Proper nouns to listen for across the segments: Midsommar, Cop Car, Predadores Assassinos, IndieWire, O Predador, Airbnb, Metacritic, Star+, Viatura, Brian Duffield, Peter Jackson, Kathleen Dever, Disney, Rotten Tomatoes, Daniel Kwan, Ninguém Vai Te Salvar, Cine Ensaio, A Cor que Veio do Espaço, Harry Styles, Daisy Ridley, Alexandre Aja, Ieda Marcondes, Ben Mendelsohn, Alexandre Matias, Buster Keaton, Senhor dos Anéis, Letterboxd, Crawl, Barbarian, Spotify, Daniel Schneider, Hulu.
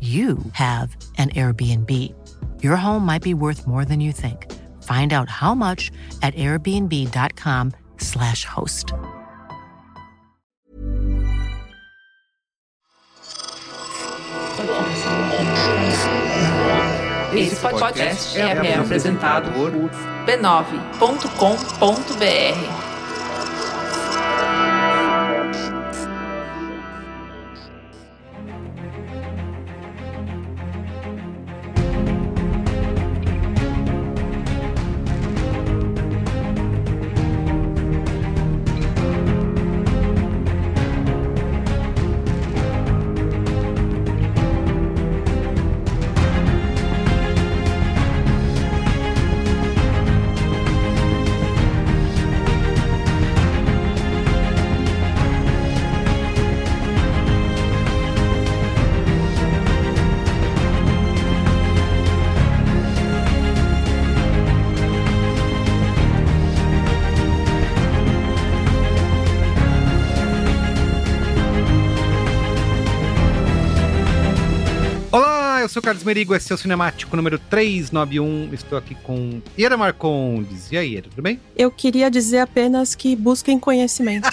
you have an Airbnb. Your home might be worth more than you think. Find out how much at airbnb.com/host. Esse podcast é apresentado por B9.com.br. Eu sou o Carlos Merigo, esse é o Cinemático número 391, estou aqui com Ieda Marcondes. E aí, Ieda, tudo bem? Eu queria dizer apenas que busquem conhecimento.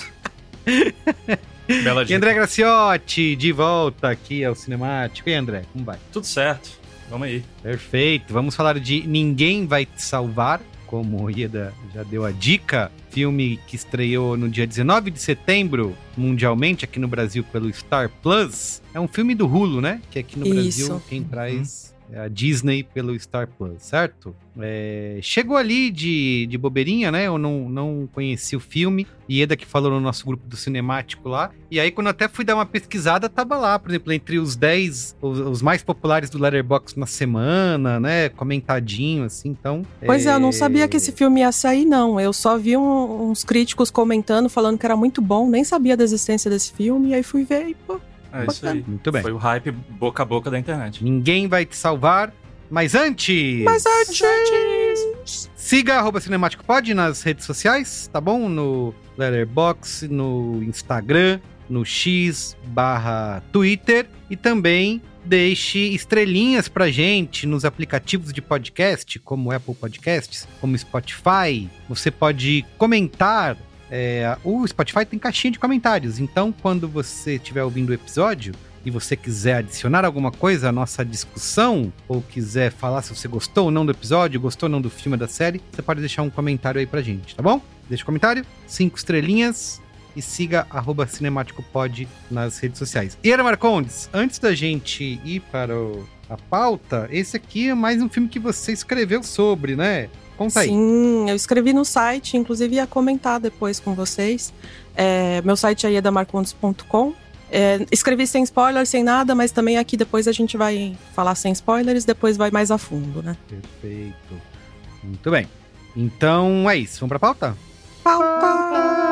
Bela dica. André Graciotti, de volta aqui ao Cinemático. E André, como vai? Tudo certo, vamos aí. Perfeito, vamos falar de Ninguém Vai Te Salvar, como o Ieda já deu a dica. Filme que estreou no dia 19 de setembro, mundialmente, aqui no Brasil, pelo Star Plus. É um filme do Hulu, né? Que aqui no Brasil quem traz é a Disney pelo Star Plus, certo? É, chegou ali de bobeirinha, né? Eu não conheci o filme. Ieda que falou no nosso grupo do Cinemático lá. E aí, quando eu até fui dar uma pesquisada, tava lá, por exemplo, entre os 10, os mais populares do Letterboxd na semana, né? Comentadinho, assim, então... Pois é, eu não sabia que esse filme ia sair, não. Eu só vi uns críticos comentando, falando que era muito bom, nem sabia da existência desse filme, e aí fui ver e, pô... É isso aí. Muito bem. Foi o hype boca a boca da internet. Ninguém vai te salvar, mas antes... Siga @CinemáticoPod nas redes sociais, tá bom? No Letterboxd, no Instagram, no X/Twitter e também deixe estrelinhas pra gente nos aplicativos de podcast, como Apple Podcasts, como Spotify. Você pode comentar. O Spotify tem caixinha de comentários, então quando você estiver ouvindo o episódio e você quiser adicionar alguma coisa à nossa discussão, ou quiser falar se você gostou ou não do episódio, gostou ou não do filme, da série, você pode deixar um comentário aí pra gente, tá bom? Deixa o comentário, 5 estrelinhas e siga @CinemáticoPod nas redes sociais. Ieda Marcondes, antes da gente ir para a pauta, esse aqui é mais um filme que você escreveu sobre, né? Conta aí. Sim, eu escrevi no site, inclusive ia comentar depois com vocês. Meu site é iedamarcondes.com. Escrevi sem spoilers, sem nada, mas também aqui depois a gente vai falar sem spoilers, depois vai mais a fundo, né? Perfeito. Muito bem. Então é isso, vamos pra pauta? Pauta!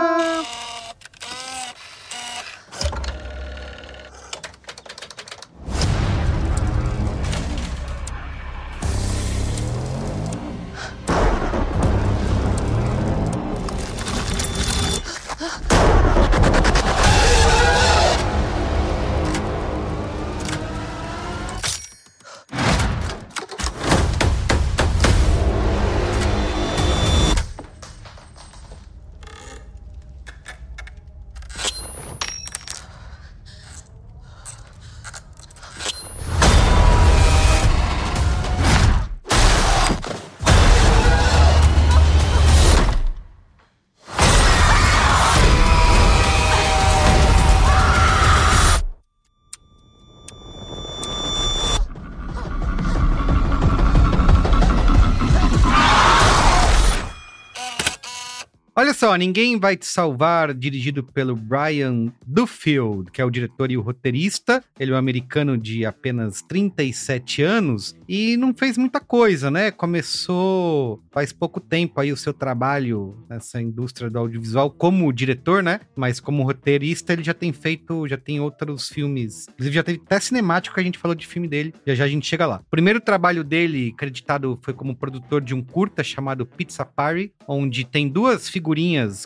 Olha só, Ninguém Vai Te Salvar, dirigido pelo Brian Duffield, que é o diretor e o roteirista. Ele é um americano de apenas 37 anos e não fez muita coisa, né? Começou faz pouco tempo aí o seu trabalho nessa indústria do audiovisual como diretor, né? Mas como roteirista ele já tem outros filmes. Inclusive já teve até Cinemático, que a gente falou de filme dele. Já a gente chega lá. O primeiro trabalho dele, creditado, foi como produtor de um curta chamado Pizza Party, onde tem duas figurinhas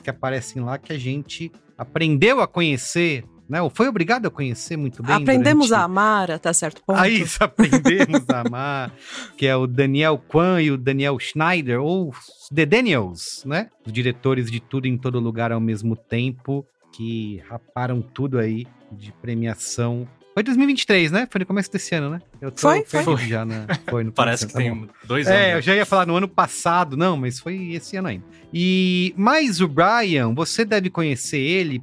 que aparecem lá que a gente aprendeu a conhecer, né? Ou foi obrigado a conhecer muito bem. Aprendemos a amar até certo ponto. Ah, isso, aprendemos a amar, que é o Daniel Kwan e o Daniel Schneider, ou The Daniels, né? Os diretores de Tudo em Todo Lugar ao mesmo tempo, que raparam tudo aí de premiação. Foi 2023, né? Foi no começo desse ano, né? Foi. Já, né? Foi no Parece que tá tem bom. 2 anos. É, né? Eu já ia falar no ano passado, não, mas foi esse ano ainda. Mas o Brian, você deve conhecer ele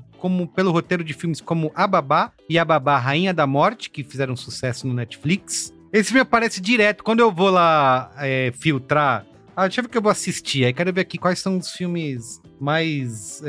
pelo roteiro de filmes como A Babá e A Babá Rainha da Morte, que fizeram sucesso no Netflix. Esse filme aparece direto. Quando eu vou lá filtrar, deixa eu ver o que eu vou assistir. Aí quero ver aqui quais são os filmes mais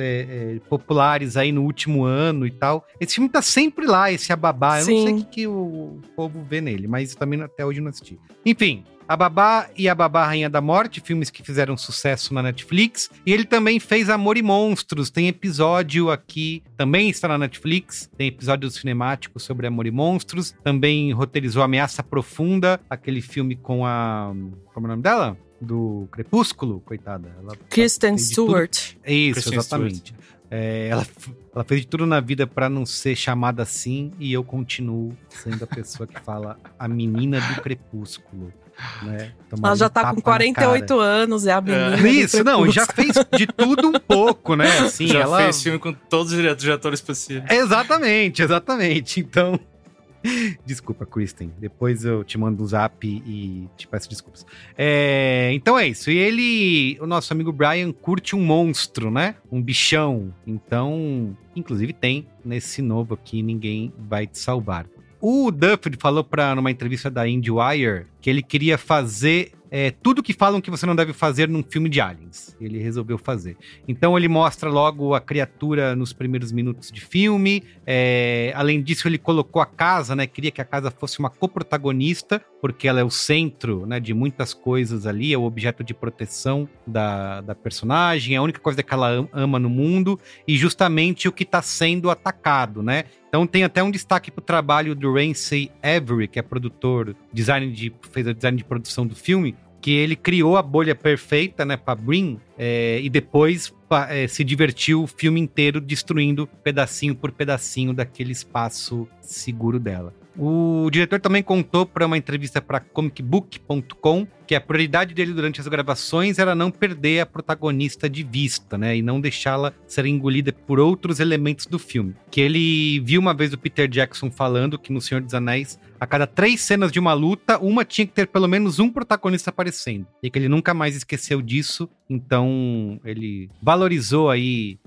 populares aí no último ano e tal. Esse filme tá sempre lá, esse A Babá. Sim. Eu não sei o que o povo vê nele, mas também até hoje não assisti. Enfim, A Babá e A Babá Rainha da Morte, filmes que fizeram sucesso na Netflix. E ele também fez Amor e Monstros. Tem episódio aqui, também está na Netflix. Tem episódio cinemático sobre Amor e Monstros. Também roteirizou Ameaça Profunda, aquele filme com a... Como é o nome dela? Do Crepúsculo, coitada. Ela Kristen Stewart. Isso, Kristen exatamente. Stewart. Ela fez de tudo na vida pra não ser chamada assim, e eu continuo sendo a pessoa que fala a menina do Crepúsculo. Né? Ela já tá com 48 anos, é a menina. Isso, não, já fez de tudo um pouco, né? Assim, ela fez filme com todos os diretores possíveis. Exatamente. Então... Desculpa, Kristen. Depois eu te mando um zap e te peço desculpas. Então é isso. E ele, o nosso amigo Brian, curte um monstro, né? Um bichão. Então, inclusive tem nesse novo aqui, Ninguém Vai Te Salvar. O Duffield falou numa entrevista da IndieWire que ele queria fazer tudo que falam que você não deve fazer num filme de aliens. Ele resolveu fazer. Então ele mostra logo a criatura nos primeiros minutos de filme. Além disso, ele colocou a casa, né? Queria que a casa fosse uma coprotagonista, porque ela é o centro, né, de muitas coisas ali. É o objeto de proteção da personagem. É a única coisa que ela ama no mundo. E justamente o que está sendo atacado, né? Então tem até um destaque pro trabalho do Ramsey Avery, que é produtor, fez o design de produção do filme, que ele criou a bolha perfeita, né, pra Brin, e depois se divertiu o filme inteiro destruindo pedacinho por pedacinho daquele espaço seguro dela. O diretor também contou para uma entrevista para comicbook.com que a prioridade dele durante as gravações era não perder a protagonista de vista, né? E não deixá-la ser engolida por outros elementos do filme. Que ele viu uma vez o Peter Jackson falando que no Senhor dos Anéis, a cada 3 cenas de uma luta, uma tinha que ter pelo menos um protagonista aparecendo. E que ele nunca mais esqueceu disso, então ele valorizou aí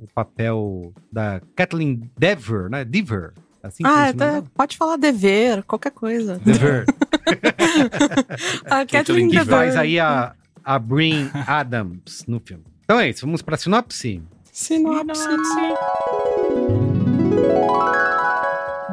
o papel da Kathleen Dever, né? Dever. Assim, pode falar dever, qualquer coisa. Dever. A Kathleen Dever. Que faz aí a Bryn Adams no filme. Então é isso, vamos para a sinopse?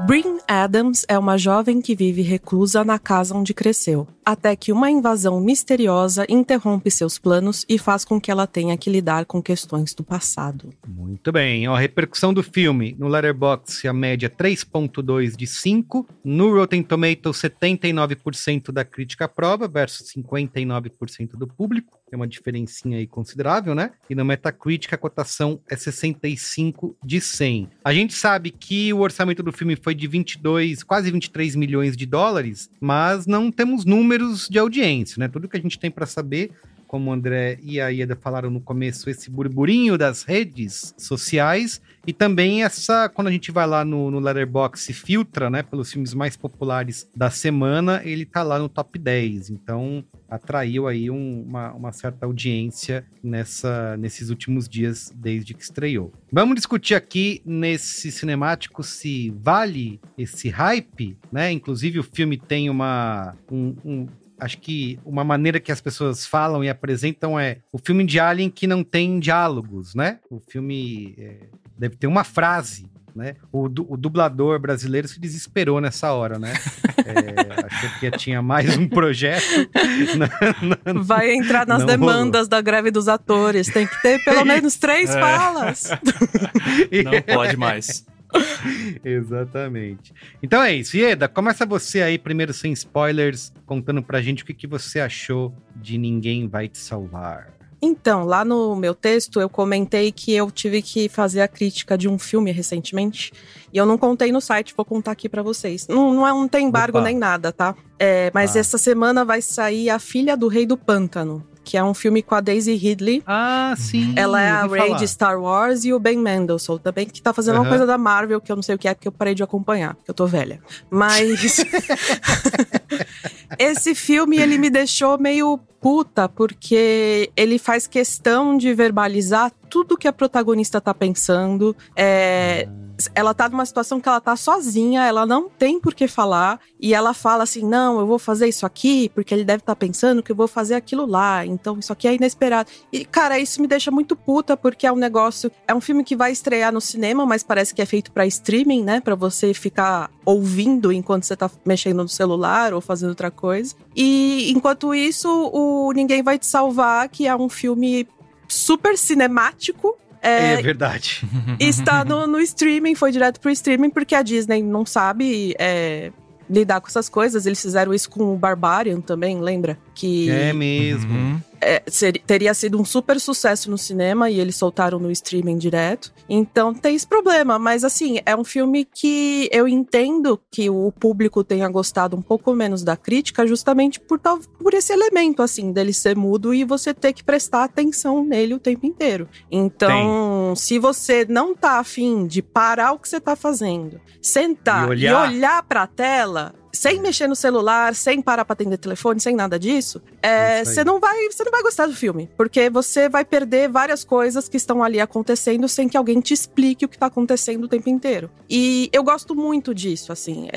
Bryn Adams é uma jovem que vive reclusa na casa onde cresceu, até que uma invasão misteriosa interrompe seus planos e faz com que ela tenha que lidar com questões do passado. Muito bem, a repercussão do filme. No Letterboxd, a média 3.2 de 5. No Rotten Tomatoes, 79% da crítica aprova versus 59% do público. É uma diferencinha aí considerável, né? E no Metacritic, a cotação é 65 de 100. A gente sabe que o orçamento do filme foi de quase 23 milhões de dólares, mas não temos números de audiência, né? Tudo que a gente tem para saber, como o André e a Ieda falaram no começo, esse burburinho das redes sociais e também quando a gente vai lá no Letterboxd e filtra, né, pelos filmes mais populares da semana, ele tá lá no top 10, então atraiu aí uma certa audiência nesses últimos dias desde que estreou. Vamos discutir aqui nesse cinemático se vale esse hype, né, inclusive o filme tem acho que uma maneira que as pessoas falam e apresentam é o filme de Alien que não tem diálogos, né? O filme deve ter uma frase, né? O dublador brasileiro se desesperou nessa hora, né? Achou que tinha mais um projeto. Não, vai entrar nas demandas rolou. Da greve dos atores. Tem que ter pelo menos 3 falas. Não pode mais. Exatamente. Então é isso, Ieda, começa você aí primeiro sem spoilers, contando pra gente o que você achou de Ninguém Vai Te Salvar. Então, lá no meu texto eu comentei que eu tive que fazer a crítica de um filme recentemente e eu não contei no site, vou contar aqui pra vocês. Não tem embargo nem nada, tá? Mas essa semana vai sair A Filha do Rei do Pântano, que é um filme com a Daisy Ridley. Ah, sim! Ela é a Rey de Star Wars e o Ben Mendelsohn também, que tá fazendo uma coisa da Marvel, que eu não sei o que é, porque eu parei de acompanhar, porque eu tô velha. Mas… esse filme, ele me deixou meio puta, porque ele faz questão de verbalizar tudo que a protagonista tá pensando. Ela tá numa situação que ela tá sozinha, ela não tem por que falar. E ela fala assim, não, eu vou fazer isso aqui, porque ele deve estar pensando que eu vou fazer aquilo lá. Então, isso aqui é inesperado. E, cara, isso me deixa muito puta, porque é um negócio… É um filme que vai estrear no cinema, mas parece que é feito pra streaming, né? Pra você ficar ouvindo enquanto você tá mexendo no celular ou fazendo outra coisa. E, enquanto isso, o Ninguém Vai Te Salvar, que é um filme super cinemático. É verdade. Está no streaming, foi direto pro streaming, porque a Disney não sabe lidar com essas coisas. Eles fizeram isso com o Barbarian também, lembra? Que é mesmo. Teria sido um super sucesso no cinema e eles soltaram no streaming direto. Então tem esse problema, mas assim, é um filme que eu entendo que o público tenha gostado um pouco menos da crítica, justamente por esse elemento, assim, dele ser mudo e você ter que prestar atenção nele o tempo inteiro. Então, se você não tá afim de parar o que você tá fazendo, sentar e olhar pra tela… Sem mexer no celular, sem parar pra atender telefone, sem nada disso, você não vai gostar do filme. Porque você vai perder várias coisas que estão ali acontecendo sem que alguém te explique o que tá acontecendo o tempo inteiro. E eu gosto muito disso, assim.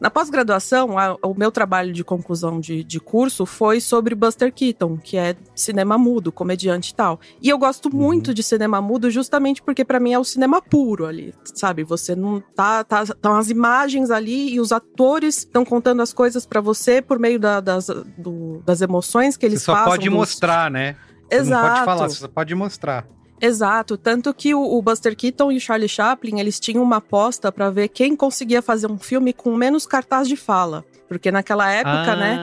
Na pós-graduação, o meu trabalho de conclusão de curso foi sobre Buster Keaton, que é cinema mudo, comediante e tal. E eu gosto muito de cinema mudo justamente porque pra mim é o cinema puro ali, sabe? Você não tá estão as imagens ali e os atores estão contando as coisas pra você por meio das emoções que eles passam. Você só pode mostrar, né? Exato. Você não pode falar, você só pode mostrar. Exato, tanto que o Buster Keaton e o Charlie Chaplin, eles tinham uma aposta pra ver quem conseguia fazer um filme com menos cartaz de fala. Porque naquela época, né,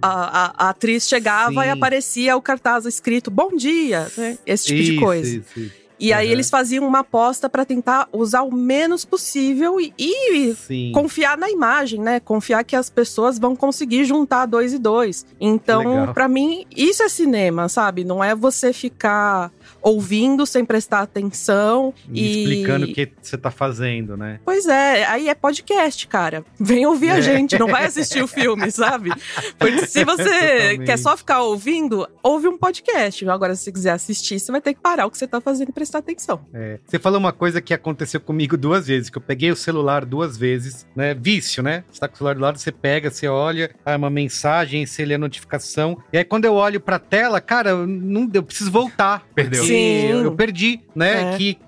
a atriz chegava e aparecia o cartaz escrito, bom dia, né? Esse tipo de coisa. Isso. E aí eles faziam uma aposta pra tentar usar o menos possível e confiar na imagem, né? Confiar que as pessoas vão conseguir juntar 2 e 2. Então, pra mim, isso é cinema, sabe? Não é você ficar ouvindo sem prestar atenção e… explicando o que você tá fazendo, né? Pois é, aí é podcast, cara. Vem ouvir a gente, não vai assistir o filme, sabe? Porque se você quer só ficar ouvindo, ouve um podcast. Agora, se você quiser assistir, você vai ter que parar o que você tá fazendo e prestar atenção. Você falou uma coisa que aconteceu comigo 2 vezes, que eu peguei o celular 2 vezes, né? Vício, né? Você tá com o celular do lado, você pega, você olha, é uma mensagem, você lê a notificação. E aí, quando eu olho pra tela, cara, eu preciso voltar. Perdeu. Sim. Eu perdi, né? Que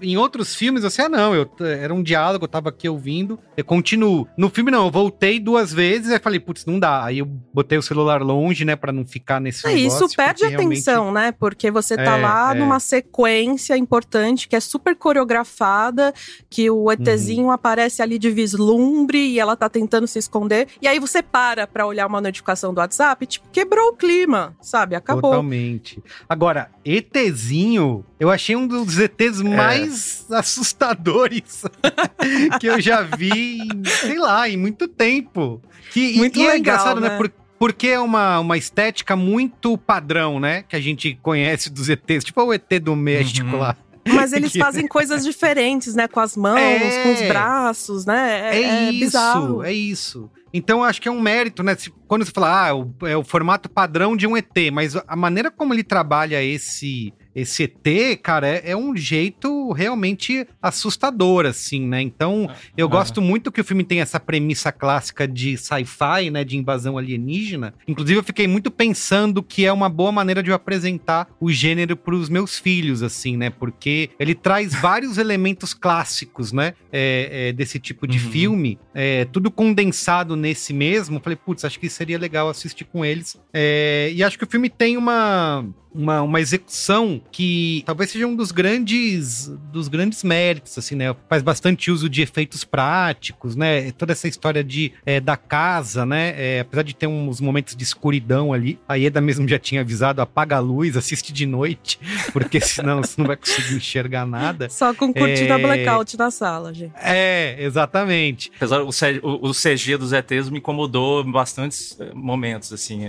em outros filmes, assim, era um diálogo, eu tava aqui ouvindo, eu continuo. No filme, não, eu voltei 2 vezes, aí falei, putz, não dá. Aí eu botei o celular longe, né, pra não ficar nesse negócio. Isso perde atenção, realmente… né, porque você tá lá numa sequência importante, que é super coreografada, que o ETzinho aparece ali de vislumbre e ela tá tentando se esconder. E aí você para pra olhar uma notificação do WhatsApp e, tipo, quebrou o clima, sabe, acabou. Totalmente. Agora, ETzinho, eu achei um dos ETs mais assustadores que eu já vi, sei lá, em muito tempo. Muito legal, é engraçado, né? Porque é uma estética muito padrão, né? Que a gente conhece dos ETs, tipo o ET doméstico lá. Mas eles fazem coisas diferentes, né? Com as mãos, com os braços, né? Bizarro. É isso. Então, eu acho que é um mérito, né? Quando você fala, é o formato padrão de um ET, mas a maneira como ele trabalha esse… esse ET, cara, é um jeito realmente assustador, assim, né? Então, eu gosto muito que o filme tem essa premissa clássica de sci-fi, né? De invasão alienígena. Inclusive, eu fiquei muito pensando que é uma boa maneira de eu apresentar o gênero pros meus filhos, assim, né? Porque ele traz vários elementos clássicos, né? Desse tipo de filme. Tudo condensado nesse mesmo. Falei, putz, acho que seria legal assistir com eles. E acho que o filme tem uma execução que talvez seja um dos grandes méritos, assim, né? Faz bastante uso de efeitos práticos, né? Toda essa história da casa, né? Apesar de ter uns momentos de escuridão ali, a Ieda mesmo já tinha avisado, apaga a luz, assiste de noite, porque senão você não vai conseguir enxergar nada. Só com curtida blackout na sala, gente. Exatamente. Apesar o CG dos ETs me incomodou em bastantes momentos, assim.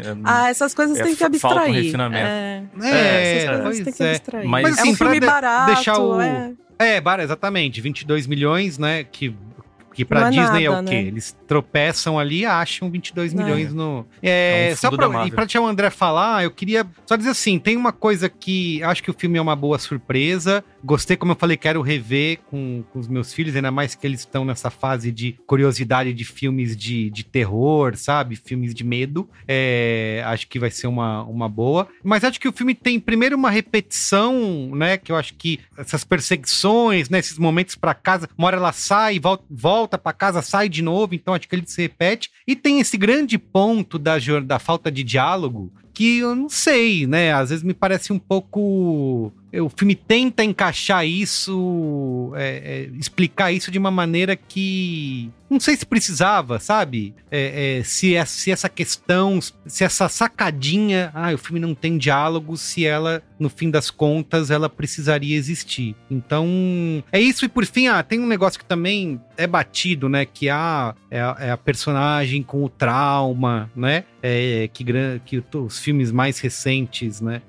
Essas coisas tem que abstrair. Falta um refinamento. Essas coisas tem que abstrair. Mas, assim, é um filme barato. Deixar o... exatamente. 22 milhões, né? Que pra Disney é o quê? Né? Eles tropeçam ali e acham 22 milhões no... E pra deixar o André falar, eu queria só dizer assim, tem uma coisa que acho que o filme é uma boa surpresa. Gostei, como eu falei, quero rever com os meus filhos, ainda mais que eles estão nessa fase de curiosidade de filmes de terror, sabe? Filmes de medo. Acho que vai ser uma boa. Mas acho que o filme tem, primeiro, uma repetição, né? Que eu acho que essas perseguições, né? Esses momentos pra casa, uma hora ela sai, volta pra casa, sai de novo, então acho que ele se repete. E tem esse grande ponto da falta de diálogo, que eu não sei, né? Às vezes me parece um pouco... O filme tenta encaixar isso, explicar isso de uma maneira que... Não sei se precisava, sabe? Se essa questão, se essa sacadinha... o filme não tem diálogo, se ela, no fim das contas, ela precisaria existir. Então, é isso. E por fim, tem um negócio que também é batido, né? Que a personagem com o trauma, né? Que os filmes mais recentes, né?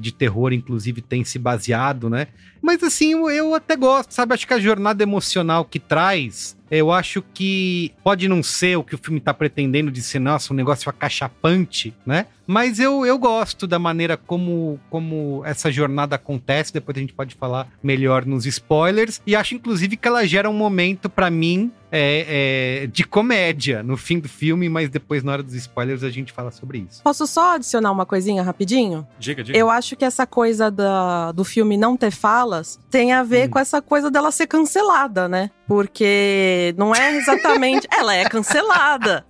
De terror, inclusive, tem se baseado, né? Mas, assim, eu até gosto, sabe? Acho que a jornada emocional que traz... Eu acho que pode não ser o que o filme tá pretendendo de ser, nossa, um negócio acachapante, né? Mas eu gosto da maneira como essa jornada acontece. Depois a gente pode falar melhor nos spoilers. E acho, inclusive, que ela gera um momento, pra mim, de comédia no fim do filme. Mas depois, na hora dos spoilers, a gente fala sobre isso. Posso só adicionar uma coisinha rapidinho? Diga. Eu acho que essa coisa do filme não ter falas tem a ver com essa coisa dela ser cancelada, né? Porque não é exatamente... Ela é cancelada.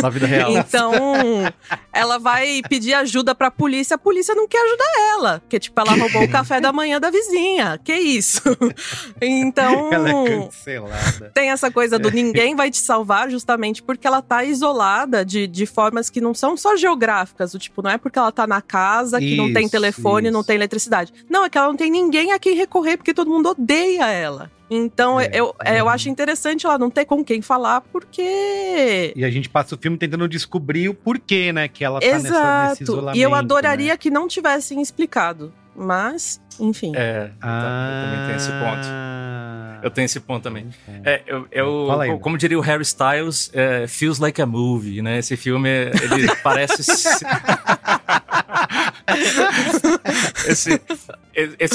Na vida real. Então, ela vai pedir ajuda pra polícia. A polícia não quer ajudar ela. Porque, tipo, ela roubou o café da manhã da vizinha. Que isso? Então... Ela é cancelada. Tem essa coisa do ninguém vai te salvar, justamente porque ela tá isolada de formas que não são só geográficas. Tipo, não é porque ela tá na casa, que não tem telefone, não tem eletricidade. Não, é que ela não tem ninguém a quem recorrer, porque todo mundo odeia ela. Então, eu acho interessante ela não ter com quem falar, porque... E a gente passa o filme tentando descobrir o porquê, né? Que ela tá nesse isolamento. E eu adoraria que não tivessem explicado. Mas, enfim. Eu também tenho esse ponto. Eu tenho esse ponto também. Como diria o Harry Styles, feels like a movie, né? Esse filme, ele parece...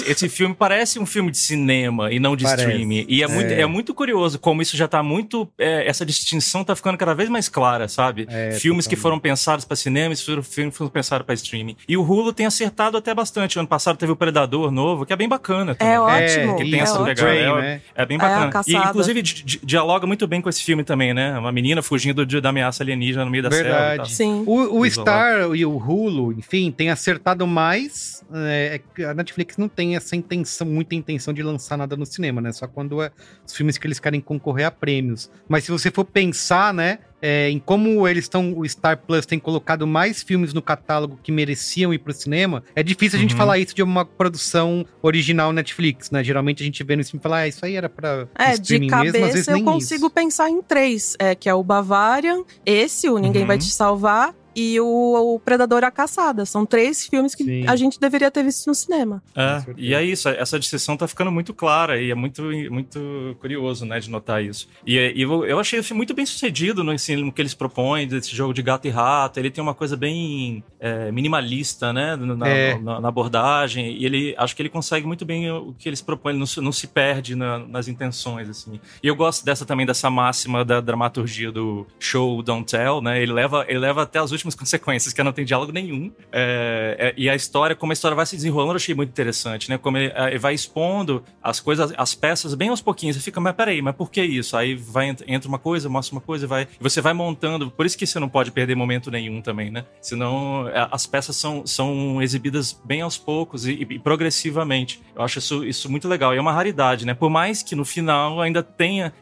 Esse filme parece um filme de cinema e não de streaming. E é muito curioso como isso já tá muito... essa distinção tá ficando cada vez mais clara, sabe? Filmes que foram pensados pra cinema e filmes foram pensados pra streaming. E o Hulu tem acertado até bastante. Ano passado teve o Predador novo, que é bem bacana também. É ótimo. Que tem essa legal. É bem bacana. E inclusive dialoga muito bem com esse filme também, né? Uma menina fugindo da ameaça alienígena no meio da selva. Tá. Sim. O Star e o Hulu, enfim, tem acertado mais. A Netflix não tem essa intenção, muita intenção de lançar nada no cinema, né? Só quando os filmes que eles querem concorrer a prêmios. Mas se você for pensar, né? Em como eles estão, o Star Plus tem colocado mais filmes no catálogo que mereciam ir pro cinema, é difícil a gente falar isso de uma produção original Netflix, né? Geralmente a gente vê no filme e fala, isso aí era pra streaming mesmo, às vezes nem isso. De cabeça eu consigo pensar em três, que é o Bavarian, esse, o Ninguém Vai Te Salvar, e o Predador A Caçada. São três filmes que Sim. a gente deveria ter visto no cinema. É, e é isso, essa distinção tá ficando muito clara e é muito curioso, né, de notar isso. E eu achei o filme muito bem sucedido no que eles propõem, desse jogo de gato e rato. Ele tem uma coisa bem minimalista, né, na abordagem, e acho que ele consegue muito bem o que eles propõem, ele não se perde nas intenções, assim. E eu gosto dessa máxima da dramaturgia do show don't tell, né, ele leva até as últimas consequências, que não tem diálogo nenhum, e como a história vai se desenrolando, eu achei muito interessante, né, como ele vai expondo as coisas, as peças bem aos pouquinhos, você fica, mas peraí, mas por que isso? Aí entra uma coisa, mostra uma coisa, você vai montando, por isso que você não pode perder momento nenhum também, né, senão as peças são exibidas bem aos poucos e progressivamente. Eu acho isso muito legal, e é uma raridade, né, por mais que no final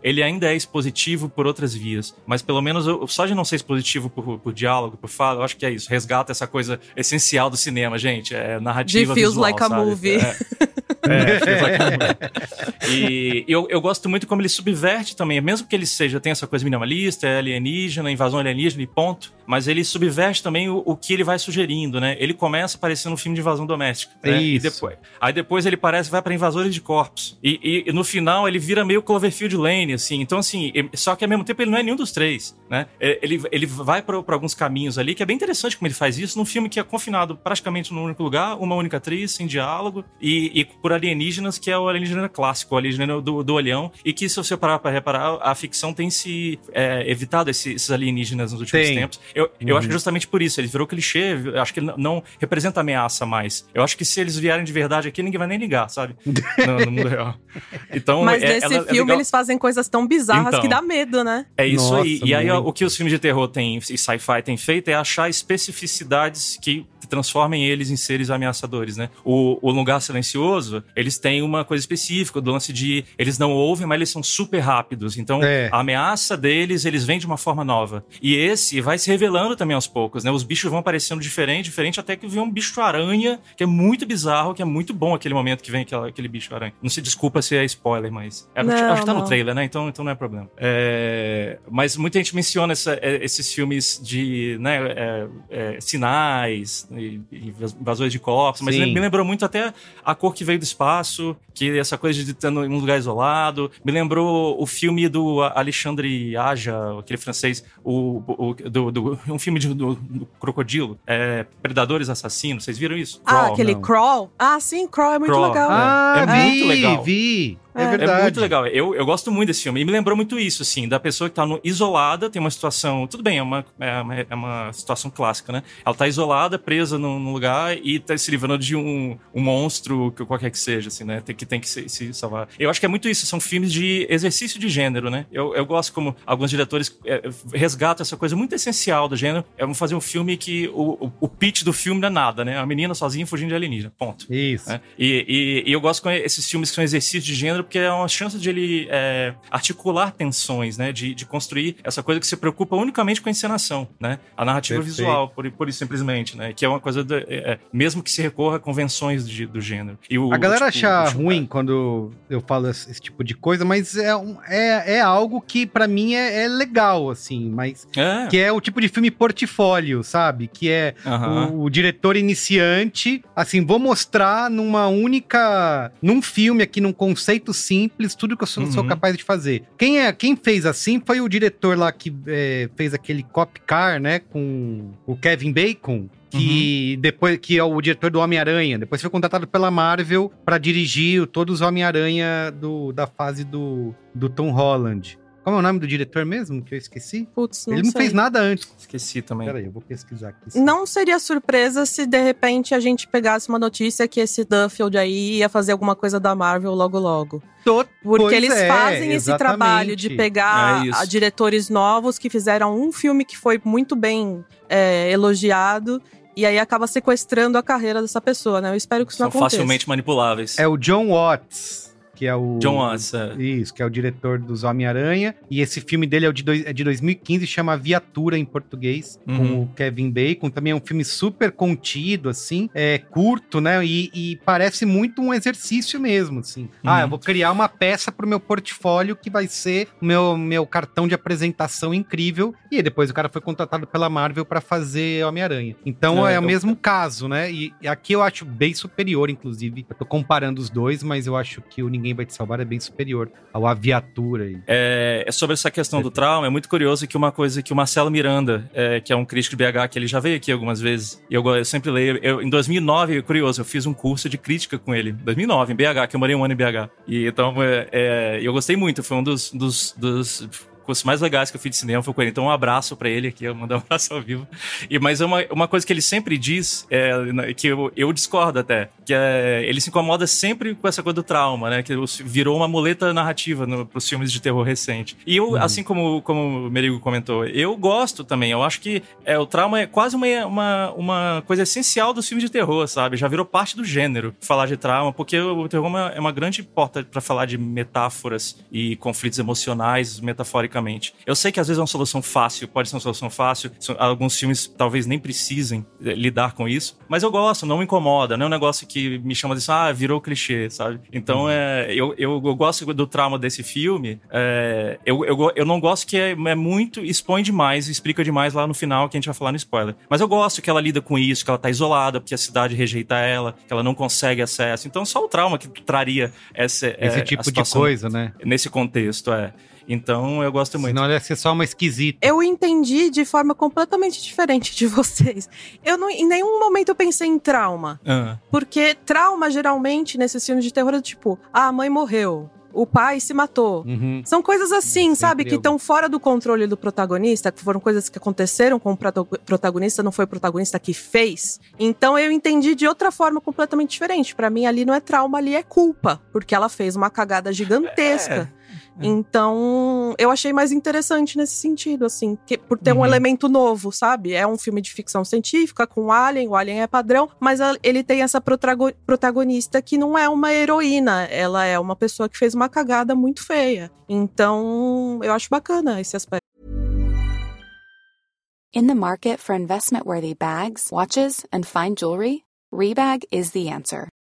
ele ainda é expositivo por outras vias, mas pelo menos só de não ser expositivo por diálogo, por fala, eu acho que é isso, resgata essa coisa essencial do cinema, gente, narrativa visual, like a movie. Feels like a movie. E eu gosto muito como ele subverte também, mesmo que ele tem essa coisa minimalista, alienígena, invasão alienígena e ponto, mas ele subverte também o que ele vai sugerindo, né? Ele começa parecendo um filme de invasão doméstica, né? Isso. E depois ele vai para invasores de corpos. E no final ele vira meio Cloverfield Lane, assim. Então, assim, só que ao mesmo tempo ele não é nenhum dos três, né? Ele vai para alguns caminhos ali, que é bem interessante como ele faz isso num filme que é confinado praticamente num único lugar, uma única atriz, sem diálogo, e por alienígenas, que é o alienígena clássico, o alienígena do olhão, e que, se você parar para reparar, a ficção tem se evitado esses alienígenas nos últimos tempos. Eu acho que justamente por isso, ele virou clichê, acho que ele não representa ameaça mais. Eu acho que se eles vierem de verdade aqui, ninguém vai nem ligar, sabe? No mundo real. Então, mas nesse filme eles fazem coisas tão bizarras que dá medo, né? É isso. Nossa, aí. E aí o que os filmes de terror têm, e sci-fi têm feito é achar especificidades que transformem eles em seres ameaçadores, né? O Lugar Silencioso, eles têm uma coisa específica, do lance de eles não ouvem, mas eles são super rápidos. Então, a ameaça deles, eles vêm de uma forma nova. E esse vai se revelando também aos poucos, né? Os bichos vão aparecendo diferente, até que vem um bicho-aranha, que é muito bizarro, que é muito bom aquele momento que vem aquele bicho-aranha. Não se desculpa se é spoiler, mas... acho que tá no trailer, né? Então não é problema. Mas muita gente menciona esses filmes de sinais, invasores de corpos, mas me lembrou muito até A Cor que Veio do Espaço, que essa coisa de estar em um lugar isolado. Me lembrou o filme do Alexandre Aja, aquele francês, um filme do crocodilo, Predadores Assassinos. Vocês viram isso? Ah, Crawl, aquele não. Crawl? Ah, sim, Crawl é muito Crawl, legal. Muito legal. Vi. É verdade. É muito legal. Eu gosto muito desse filme. E me lembrou muito isso, assim, da pessoa que tá isolada, tem uma situação... Tudo bem, é uma situação clássica, né? Ela tá isolada, presa num lugar e tá se livrando de um monstro, qualquer que seja, assim, né? Tem que se salvar. Eu acho que é muito isso. São filmes de exercício de gênero, né? Eu gosto como alguns diretores resgatam essa coisa muito essencial do gênero. Vamos fazer um filme que o pitch do filme não é nada, né? A menina sozinha fugindo de alienígena. Ponto. Isso. É? E eu gosto com esses filmes que são exercícios de gênero, porque é uma chance de ele articular tensões, né? De construir essa coisa que se preocupa unicamente com a encenação, né? A narrativa visual, pura e simplesmente, né? Que é uma coisa, mesmo que se recorra a convenções do gênero. A galera acha ruim quando eu falo esse tipo de coisa, mas é algo que pra mim é legal, assim, mas que é o tipo de filme portfólio, sabe? Que é o diretor iniciante, assim, vou mostrar num filme aqui, num conceito simples, tudo que eu sou capaz de fazer. Quem fez assim foi o diretor lá que fez aquele Cop Car, né, com o Kevin Bacon, depois, que é o diretor do Homem-Aranha. Depois foi contratado pela Marvel para dirigir todos os Homem-Aranha da fase do Tom Holland. Como é o nome do diretor mesmo, que eu esqueci? Putz, não sei. Ele não fez nada antes. Esqueci também. Peraí, eu vou pesquisar aqui. Sim. Não seria surpresa se, de repente, a gente pegasse uma notícia que esse Duffield aí ia fazer alguma coisa da Marvel logo logo. Porque eles fazem esse trabalho de pegar diretores novos que fizeram um filme que foi muito bem elogiado. E aí acaba sequestrando a carreira dessa pessoa, né? Eu espero que isso não aconteça. São facilmente manipuláveis. É o Jon Watts. que é o... Jon Watts. Isso, que é o diretor dos Homem-Aranha. E esse filme dele é de 2015, chama Viatura em português, com o Kevin Bacon. Também é um filme super contido, assim, é curto, né? E parece muito um exercício mesmo, assim. Ah, eu vou criar uma peça pro meu portfólio que vai ser o meu cartão de apresentação incrível. E aí depois o cara foi contratado pela Marvel pra fazer Homem-Aranha. Então é o mesmo caso, né? E aqui eu acho bem superior, inclusive. Eu tô comparando os dois, mas eu acho que o Ninguém Vai Te Salvar é bem superior ao Aviatura. É, sobre essa questão do trauma, é muito curioso que uma coisa que o Marcelo Miranda, que é um crítico de BH, que ele já veio aqui algumas vezes, e eu sempre leio. Em 2009, curioso, eu fiz um curso de crítica com ele. 2009, em BH, que eu morei um ano em BH. E então, eu gostei muito. Foi um dos cursos mais legais que eu fiz de cinema, foi com ele. Então, um abraço pra ele aqui, eu mandar um abraço ao vivo. Mas é uma coisa que ele sempre diz, que eu discordo até, que ele se incomoda sempre com essa coisa do trauma, né? Que virou uma muleta narrativa pros filmes de terror recente. E eu, assim como o Merigo comentou, eu gosto também. Eu acho que o trauma é quase uma coisa essencial dos filmes de terror, sabe? Já virou parte do gênero falar de trauma, porque o terror é uma grande porta pra falar de metáforas e conflitos emocionais, metafóricos. Eu sei que às vezes é uma solução fácil, pode ser uma solução fácil, alguns filmes talvez nem precisem lidar com isso, mas eu gosto, não me incomoda, não é um negócio que me chama de virou clichê, sabe? Então eu gosto do trauma desse filme, eu não gosto que é muito, expõe demais, explica demais lá no final, que a gente vai falar no spoiler. Mas eu gosto que ela lida com isso, que ela tá isolada, porque a cidade rejeita ela, que ela não consegue acesso, então só o trauma que traria esse tipo de coisa, né? Nesse contexto, Então eu gosto muito. Senão ia ser só uma esquisita. Eu entendi de forma completamente diferente de vocês. Eu não, em nenhum momento eu pensei em trauma. Porque trauma geralmente nesses filmes de terror é tipo, a mãe morreu, o pai se matou. São coisas assim, sabe? Que estão fora do controle do protagonista, que foram coisas que aconteceram com o protagonista, não foi o protagonista que fez. Então eu entendi de outra forma completamente diferente. Pra mim ali não é trauma, ali é culpa. Porque ela fez uma cagada gigantesca. Então, eu achei mais interessante nesse sentido, assim, por ter um elemento novo, sabe? É um filme de ficção científica com o Alien é padrão, mas ele tem essa protagonista que não é uma heroína, ela é uma pessoa que fez uma cagada muito feia. Então, eu acho bacana esse aspecto. In the market for investment-worthy bags, watches, and fine jewelry, Rebag is the answer.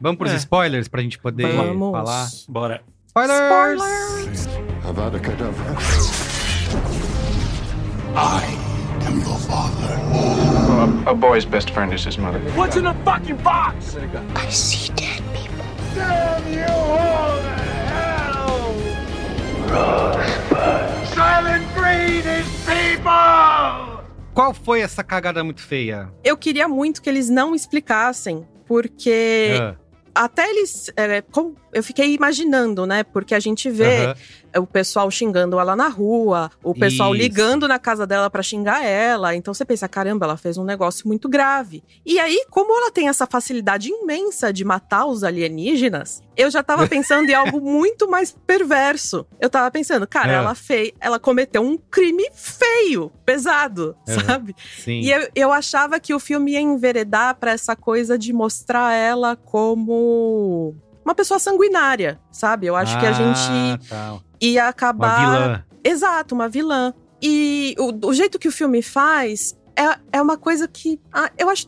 Vamos pros spoilers pra gente poder falar. Bora. Spoilers! I am your father. Well, a boy's best friend is his mother. What's in the fucking box? I see dead people. Damn you all to hell! Rosebud. Silent Green is people! Qual foi essa cagada muito feia? Eu queria muito que eles não explicassem. Porque até eles… eu fiquei imaginando, né? Porque a gente vê o pessoal xingando ela na rua. O pessoal ligando na casa dela pra xingar ela. Então você pensa, caramba, ela fez um negócio muito grave. E aí, como ela tem essa facilidade imensa de matar os alienígenas… Eu já tava pensando em algo muito mais perverso. Eu tava pensando, cara, ela cometeu um crime feio, pesado, sabe? Sim. E eu achava que o filme ia enveredar pra essa coisa de mostrar ela como uma pessoa sanguinária, sabe? Eu acho que a gente ia acabar… Uma vilã. Exato, uma vilã. E o jeito que o filme faz… é uma coisa que eu acho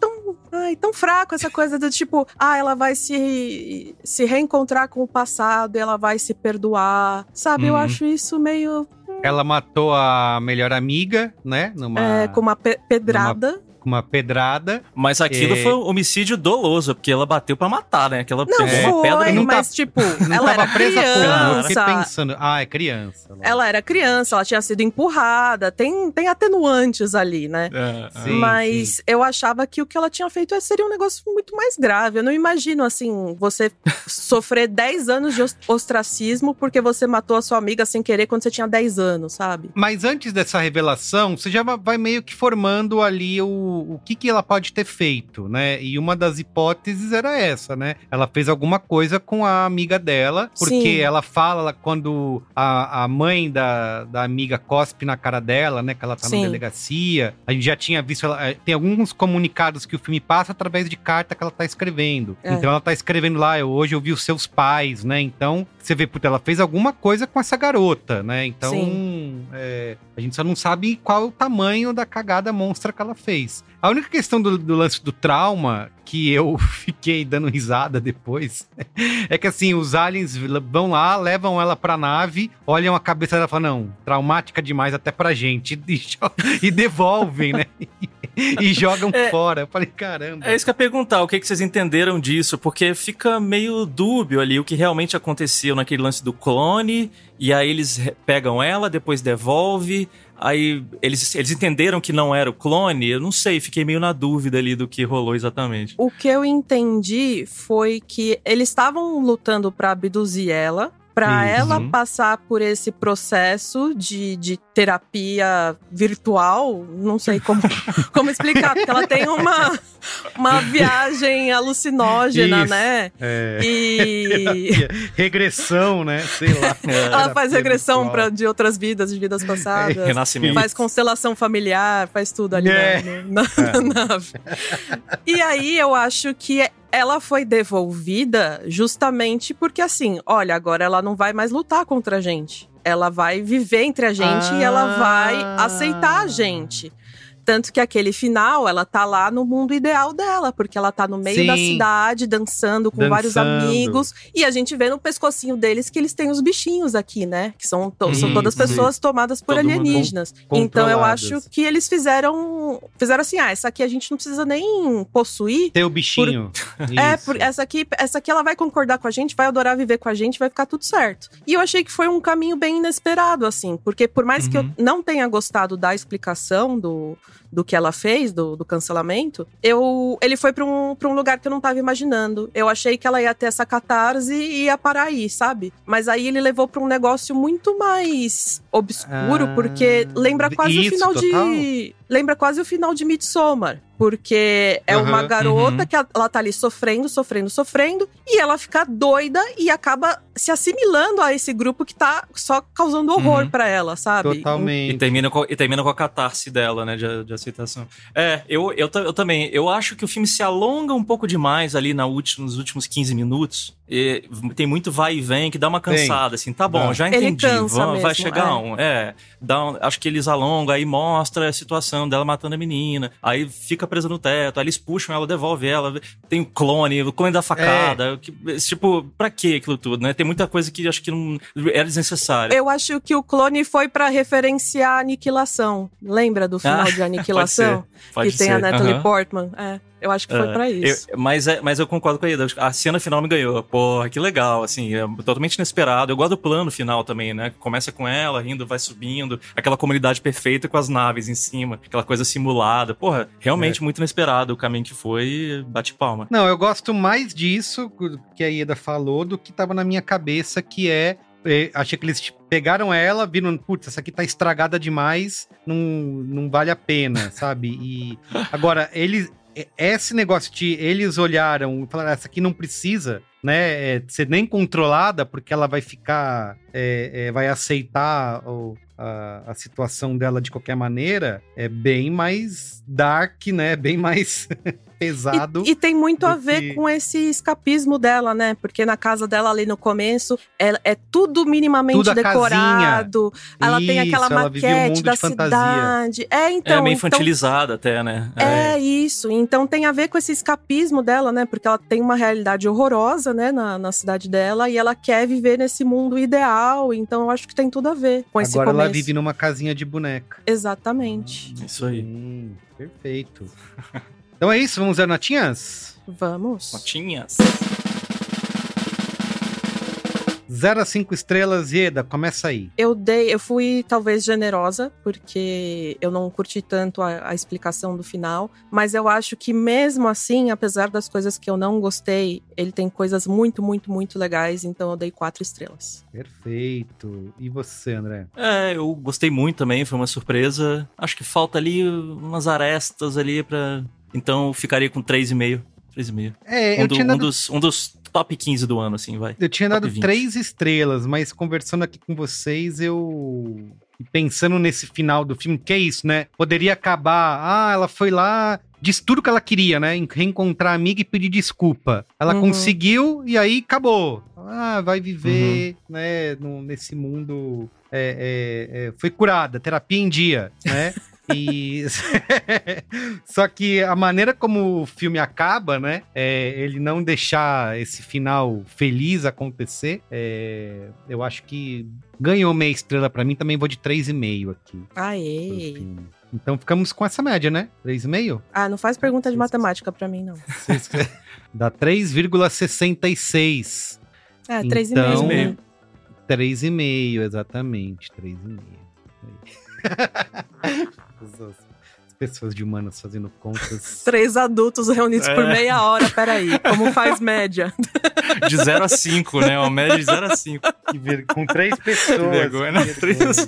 tão fraco essa coisa do tipo, ela vai se reencontrar com o passado, ela vai se perdoar, sabe? Eu acho isso meio... Ela matou a melhor amiga, né? Com uma pedrada. Uma pedrada. Mas aquilo foi um homicídio doloso, porque ela bateu pra matar, né? Aquela não pegou uma pedra, não mas tipo, ela era criança. Eu fiquei pensando, é criança. Ela era criança, ela tinha sido empurrada, tem atenuantes ali, né? Mas eu achava que o que ela tinha feito seria um negócio muito mais grave. Eu não imagino, assim, você sofrer 10 anos de ostracismo porque você matou a sua amiga sem querer quando você tinha 10 anos, sabe? Mas antes dessa revelação, você já vai meio que formando ali o que ela pode ter feito, né? E uma das hipóteses era essa, né? Ela fez alguma coisa com a amiga dela, porque sim, ela fala quando a mãe da amiga cospe na cara dela, né? Que ela tá sim, na delegacia. A gente já tinha visto, tem alguns comunicados que o filme passa através de carta que ela tá escrevendo. É. Então ela tá escrevendo lá, hoje eu vi os seus pais, né? Então você vê, puta, ela fez alguma coisa com essa garota, né? Então a gente só não sabe qual é o tamanho da cagada monstra que ela fez. A única questão do lance do trauma, que eu fiquei dando risada depois, é que assim, os aliens vão lá, levam ela pra nave, olham a cabeça dela e falam, não, traumática demais até pra gente, e devolvem, né? E jogam fora. Eu falei, caramba. É isso que eu ia perguntar, o que vocês entenderam disso? Porque fica meio dúbio ali o que realmente aconteceu naquele lance do clone, e aí eles pegam ela, depois devolve, aí eles entenderam que não era o clone. Eu não sei, fiquei meio na dúvida ali do que rolou exatamente. O que eu entendi foi que eles estavam lutando pra abduzir ela, pra ela passar por esse processo de terapia virtual, não sei como explicar, porque ela tem uma viagem alucinógena, isso, né? Regressão, né? Sei lá. Ela faz regressão de outras vidas, de vidas passadas. Renascimento. Faz constelação familiar, faz tudo ali na nave. E aí, eu acho que ela foi devolvida justamente porque assim, olha, agora ela não vai mais lutar contra a gente. Ela vai viver entre a gente e ela vai aceitar a gente. Tanto que aquele final, ela tá lá no mundo ideal dela, porque ela tá no meio da cidade, dançando com vários amigos. E a gente vê no pescocinho deles que eles têm os bichinhos aqui, né? Que são todas pessoas tomadas por alienígenas. Então eu acho que eles fizeram assim, essa aqui a gente não precisa nem possuir. Ter o bichinho. Essa aqui ela vai concordar com a gente, vai adorar viver com a gente, vai ficar tudo certo. E eu achei que foi um caminho bem inesperado, assim. Porque por mais que eu não tenha gostado da explicação do que ela fez, do cancelamento, ele foi pra um lugar que eu não tava imaginando. Eu achei que ela ia ter essa catarse e ia parar aí, sabe? Mas aí ele levou pra um negócio muito mais obscuro, porque lembra quase o final lembra quase o final de Midsommar. Porque é uma garota que ela tá ali sofrendo. E ela fica doida e acaba se assimilando a esse grupo que tá só causando horror pra ela, sabe? Totalmente. E termina com a catarse dela, né? De aceitação. Eu também. Eu acho que o filme se alonga um pouco demais ali nos últimos 15 minutos. E tem muito vai e vem, que dá uma cansada, assim, tá bom, já entendi, vai chegar acho que eles alongam, aí mostra a situação dela matando a menina, aí fica presa no teto, aí eles puxam ela, devolve ela, tem o clone da facada, tipo, pra que aquilo tudo, né? Tem muita coisa que acho que não era desnecessária. Eu acho que o clone foi pra referenciar a Aniquilação, lembra do final de Aniquilação? Pode ser. Tem a Natalie Portman, Eu acho que foi pra isso. Mas eu concordo com a Ieda. A cena final me ganhou. Porra, que legal, assim. É totalmente inesperado. Eu gosto do plano final também, né? Começa com ela rindo, vai subindo. Aquela comunidade perfeita com as naves em cima. Aquela coisa simulada. Porra, realmente muito inesperado o caminho que foi. Bate palma. Não, eu gosto mais disso que a Ieda falou do que tava na minha cabeça, que é... Achei que eles pegaram ela, viram, putz, essa aqui tá estragada demais. Não vale a pena, sabe? E agora, eles... Esse negócio de eles olharam e falaram, essa aqui não precisa, né, ser nem controlada, porque ela vai ficar, vai aceitar a situação dela de qualquer maneira, é bem mais dark, né? Bem mais pesado. E tem muito a ver com esse escapismo dela, né? Porque na casa dela ali no começo, é tudo minimamente tudo decorado. Casinha. Ela tem aquela maquete da cidade. Então, é meio infantilizada até, né? Isso. Então tem a ver com esse escapismo dela, né? Porque ela tem uma realidade horrorosa, né? Na cidade dela. E ela quer viver nesse mundo ideal. Então eu acho que tem tudo a ver com esse começo. Agora ela vive numa casinha de boneca. Exatamente. Isso aí. Perfeito. Então é isso, vamos ver notinhas? Vamos. Notinhas. 0 a 5 estrelas, Ieda, começa aí. Eu fui talvez generosa, porque eu não curti tanto a explicação do final, mas eu acho que mesmo assim, apesar das coisas que eu não gostei, ele tem coisas muito, muito, muito legais, então eu dei 4 estrelas. Perfeito. E você, André? Eu gostei muito também, foi uma surpresa. Acho que falta ali umas arestas ali pra... Então, eu ficaria com 3,5. 3,5. Um dos top 15 do ano, assim, vai. Eu tinha dado 3 estrelas, mas conversando aqui com vocês, E pensando nesse final do filme, que é isso, né? Poderia acabar, ela foi lá, disse tudo que ela queria, né? Reencontrar a amiga e pedir desculpa. Ela conseguiu e aí acabou. Vai viver, né? Nesse mundo... foi curada, terapia em dia, né? E... Só que a maneira como o filme acaba, né? Ele não deixar esse final feliz acontecer, eu acho que ganhou meia estrela pra mim. Também vou de 3,5 aqui. Aê! Então ficamos com essa média, né? 3,5? Não faz pergunta de matemática pra mim, não. Dá 3,66. 3,5. Então, 3,5, exatamente. 3,5. As pessoas de humanas fazendo contas. 3 adultos reunidos por meia hora, peraí, como faz média? De 0 a 5, né? Uma média de 0 a 5. Com 3 pessoas. Vergonha, não, 3 pessoas.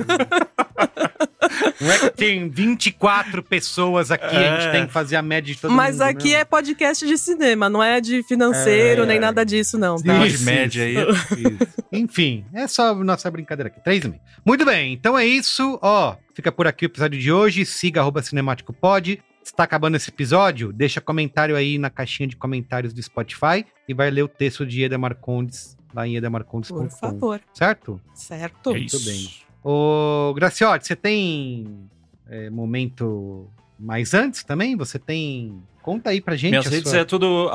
Não é que tem 24 pessoas aqui, a gente tem que fazer a média de todo mundo. Mas aqui não. É podcast de cinema, não é de financeiro, nem nada disso, não. Tá? Isso, de média aí. Isso. Enfim, é só nossa brincadeira aqui. 3,5. Muito bem, então é isso. Fica por aqui o episódio de hoje. Siga @cinematicopod. Se tá acabando esse episódio, deixa comentário aí na caixinha de comentários do Spotify e vai ler o texto de Ieda Marcondes, lá em iedamarcondes.com. Por favor. Certo? Certo. É isso. Muito bem. Ô, Graciotti, você tem momento mais antes também? Você tem... Conta aí pra gente. Minhas redes é tudo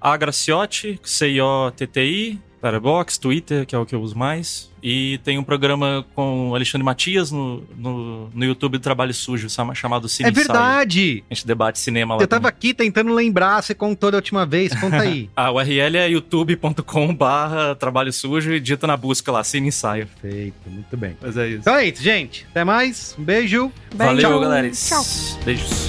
@agraciotti, C-I-O-T-T-I, Letterboxd, Twitter, que é o que eu uso mais. E tem um programa com Alexandre Matias no YouTube do Trabalho Sujo, chamado Cine Ensaio. É verdade! A gente debate cinema lá. Eu tava aqui tentando lembrar, você contou da última vez, conta aí. O URL é youtube.com/trabalho sujo e digita na busca lá, Cine Ensaio. Perfeito, muito bem. Mas é isso. Então é isso, gente. Até mais, um beijo. Valeu, tchau, galera. Tchau. Beijos.